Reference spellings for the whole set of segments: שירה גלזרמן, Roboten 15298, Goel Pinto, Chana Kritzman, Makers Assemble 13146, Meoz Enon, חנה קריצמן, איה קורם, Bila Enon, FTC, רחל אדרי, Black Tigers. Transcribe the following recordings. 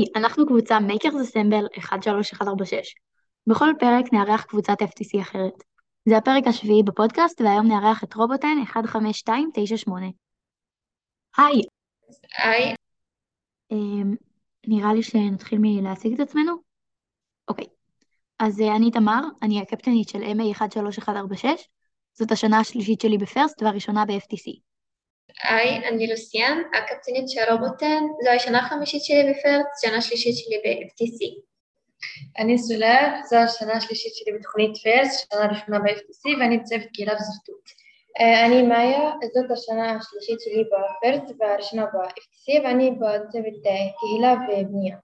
היי, אנחנו קבוצה Makers Assemble 13146. בכל פרק נארח קבוצת FTC אחרת. זה הפרק השביעי בפודקאסט, והיום נארח את רובוטן 15298. היי. היי. נראה לי שנתחיל מלהציג את עצמנו. אוקיי. אז אני תמר, אני הקפטנית של MA 13146. זאת השנה השלישית שלי בפירסט והראשונה ב-FTC. היי, אני לוסיאן, הקפטנית של רובוטן, זו השנה החמישית שלי בפירסט, שנה שלישית שלי ב-FTC. אני סולר, זו השנה השלישית שלי בתוכנית פירסט, שנה ראשונה ב-FTC, ואני צוות קהילה וזוותות. אני מאיה, זאת השנה השלישית שלי בפירסט, והראשונה ב-FTC, ואני בצוות קהילה ובנייה.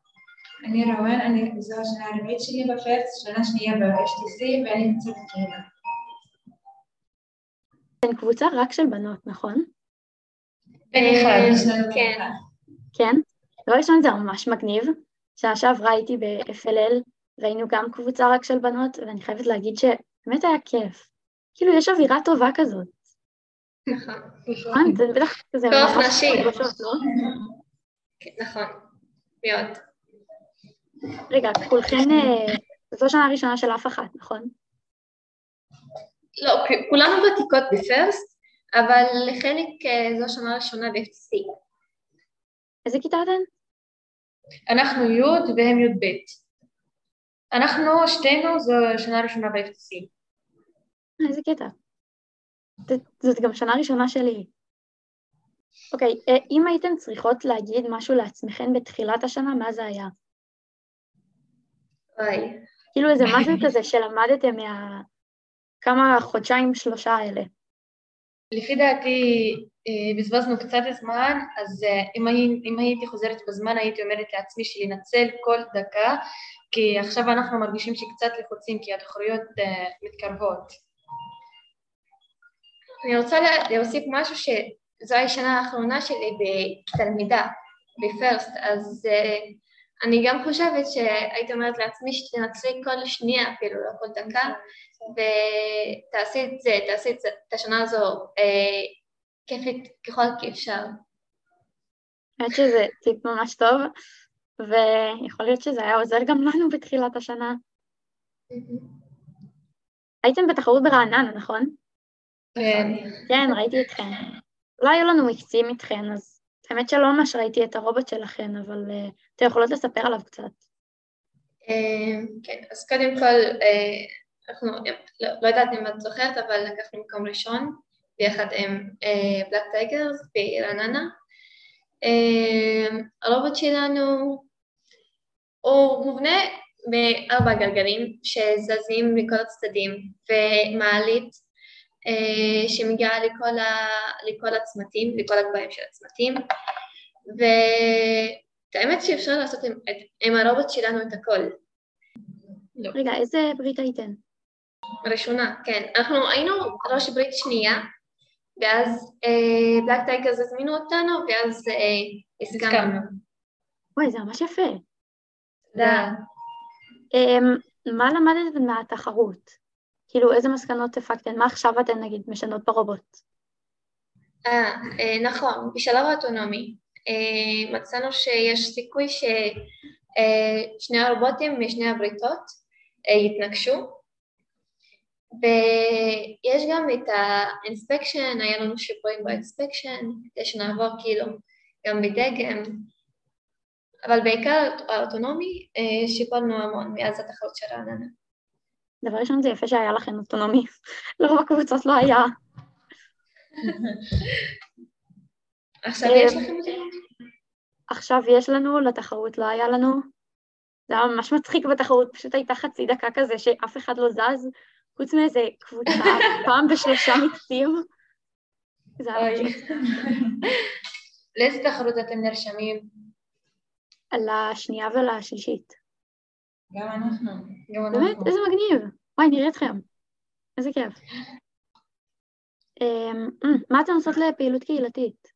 אני רואן, זו השנה הרביעית שלי בפירסט, שנה שנייה ב-FTC, ואני בצוות קהילה. אתן קבוצה רק של בנות, נכון? כן. כן? דבר ראשון, זה ממש מגניב. שעה שעברה הייתי ב-FLL, ראינו גם קבוצה רק של בנות, ואני חייבת להגיד שבאמת היה כיף. כאילו, יש אווירה טובה כזאת. נכון. נכון, זה בטח כזה... כוח נשי. נכון, מאוד. רגע, כולכן... זו שנה ראשונה של אף אחת, נכון? לא, כולנו ותיקות בפירסט, אבל לחלק זו שנה ראשונה ב-FTC. איזה כיתה אתן? אנחנו י' והם י' ב'. אנחנו שתינו זו שנה ראשונה ב-FTC. איזה קטע. זאת גם שנה ראשונה שלי. אוקיי, אם הייתם צריכות להגיד משהו לעצמכן בתחילת השנה, מה זה היה? וואי. כאילו איזה משהו כזה שלמדתם כמה חודשיים שלושה האלה. לפי דעתי, בזבזנו קצת זמן, אז אם הייתי חוזרת בזמן, הייתי אומרת לעצמי שלנצל כל דקה, כי עכשיו אנחנו מרגישים שקצת לחוצים, כי התחרויות מתקרבות. אני רוצה להוסיף משהו שזו השנה האחרונה שלי בתלמידה, בפירסט, אז אני גם חושבת שהייתי אומרת לעצמי שתנצלי כל שנייה אפילו, כל דקה, ותעשי את זה, תעשי את השנה הזו כיפית ככל כאפשר. אני חושבת שזה טיפ ממש טוב, ויכול להיות שזה היה עוזר גם לנו בתחילת השנה. הייתם בתחרות ברעננה, נכון? כן. כן, ראיתי אתכן. לא היו לנו מקצים אתכן, אז האמת שלא ממש ראיתי את הרובוט שלכן, אבל אתם יכולות לספר עליו קצת. כן, אז קודם כל... אנחנו, לא יודעת אם את זוכרת, אבל לקחנו מקום ראשון, ביחד עם Black Tigers ברעננה. הרובוט שלנו הוא מובנה בארבע גלגלים שזזים מכל הצדדים, ומעלית שמגיעה לכל הצמתים, לכל הגבהים של הצמתים. והאמת שאפשר לעשות עם הרובוט שלנו את הכל. רגע, איזה ברית הייתן? ראשונה, כן. אנחנו היינו ראש ברית שנייה, ואז בלאק טייקרס הזמינו אותנו, ואז הסכמנו. וואי, זה ממש יפה. תודה. מה למדת מהתחרות? כאילו, איזה מסקנות הפקתן? מה עכשיו אתן, נגיד, משנות ברובוט? נכון, בשלב האוטונומי. מצאנו שיש סיכוי ששני הרובוטים משני הבריתות יתנגשו, ויש גם את האינספקשן, היה לנו שיפורים באינספקשן, כדי שנעבור כאילו גם בדגם, אבל בעיקר האוטונומי שיפרנו המון מאז התחרות של רעננה. דבר ראשון, זה יפה שהיה לכם אוטונומי, לרוב הקבוצות לא היה. עכשיו יש לכם את זה? עכשיו יש לנו, לתחרות לא היה לנו. זה היה ממש מצחיק בתחרות, פשוט הייתה חצי דקה כזה שאף אחד לא זז, חוץ מאיזה קבוצה, פעם בשלושה מקצים. זה היה ממש מצחיק. לאיזה תחרות אתם נרשמים? על השנייה ועל השלישית. גם אנחנו. באמת? איזה מגניב. וואי, נראה אתכם. איזה כיף. מה אתם עושות לפעילות קהילתית?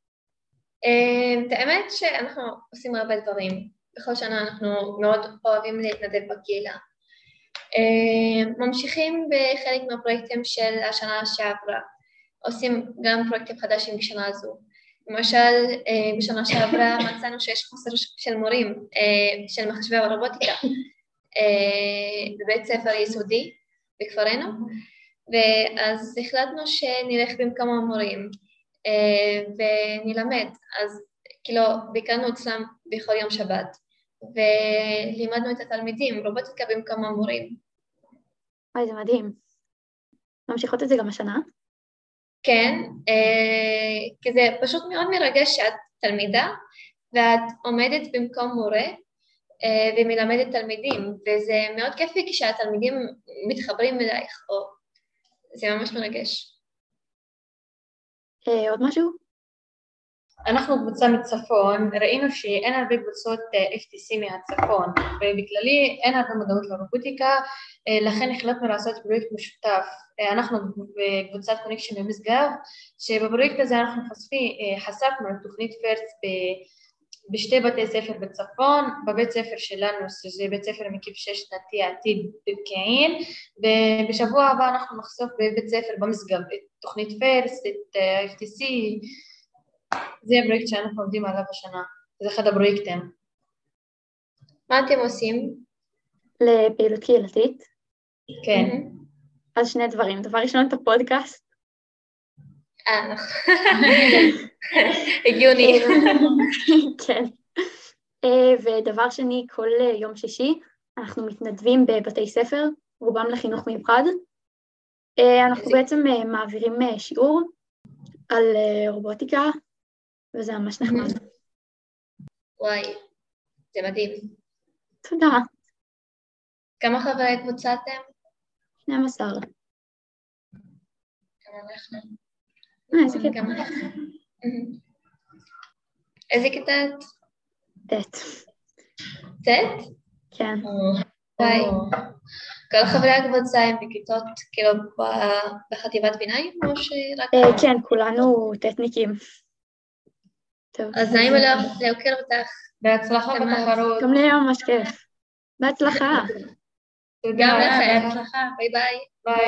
את האמת שאנחנו עושים הרבה דברים. בכל שנה אנחנו מאוד אוהבים להתנדב בקהילה. ממשיכים בחלק מהפרויקטים של השנה שעברה. עושים גם פרויקטים חדשים בשנה הזו. למשל, בשנה שעברה מצאנו שיש חוסר של מורים, של מחשבי ורובוטיקה, בבית ספר יסודי בכפרנו, ואז החלטנו שנלך במקום המורים ונלמד, אז כאילו ביקרנו אצלם בכל יום שבת, ולימדנו את התלמידים רובוטיקה במקום המורים. אוי, זה מדהים. ממשיכות את זה גם השנה? כן, כי זה פשוט מאוד מרגש שאת תלמידה, ואת עומדת במקום מורה, ומלמדת תלמידים, וזה מאוד כיפי כשהתלמידים מתחברים אלייך, או זה ממש מרגש. עוד משהו? אנחנו קבוצה מצפון, ראינו שאין הרבה קבוצות FTC מהצפון, ובכללי אין הרבה מודעות לרובוטיקה, לכן החלטנו לעשות פרויקט משותף. אנחנו בקבוצת קונקשן במשגב, שבפרויקט הזה אנחנו חשפנו את תוכנית FIRST בשתי בתי ספר בצפון, בבית ספר שלנו, שזה בית ספר מקיף 6 שנתי עתיד בפקיעין, ובשבוע הבא אנחנו נחשוף בבית ספר במשגב את תוכנית FIRST, את FTC, זה הפרויקט שאנחנו עובדים עליו השנה, זה אחד הפרויקטים. מה אתם עושים? לפעילות קהילתית? כן. אז שני דברים, דבר ראשון את הפודקאסט. הגיוני. כן. ודבר שני, כל יום שישי אנחנו מתנדבים בבתי ספר, רובם לחינוך מיוחד. אנחנו בעצם מעבירים שיעור על רובוטיקה, וזה ממש נחמד. וואי, זה מדהים. תודה. כמה חברי קבוצה אתם? 12. כמה אנחנו? איזה כיתה. איזה כיתה את? ט'. ט'? כן. וואי. כל חברי הקבוצה הם בכיתות, כאילו, בחטיבת ביניים, או שרק... כן, כולנו ט'-ניקים. אז נעים עליו להוקר אותך. בהצלחה בתחרות. גם לי היה ממש כיף. בהצלחה. גם לכם. בהצלחה. ביי ביי. ביי.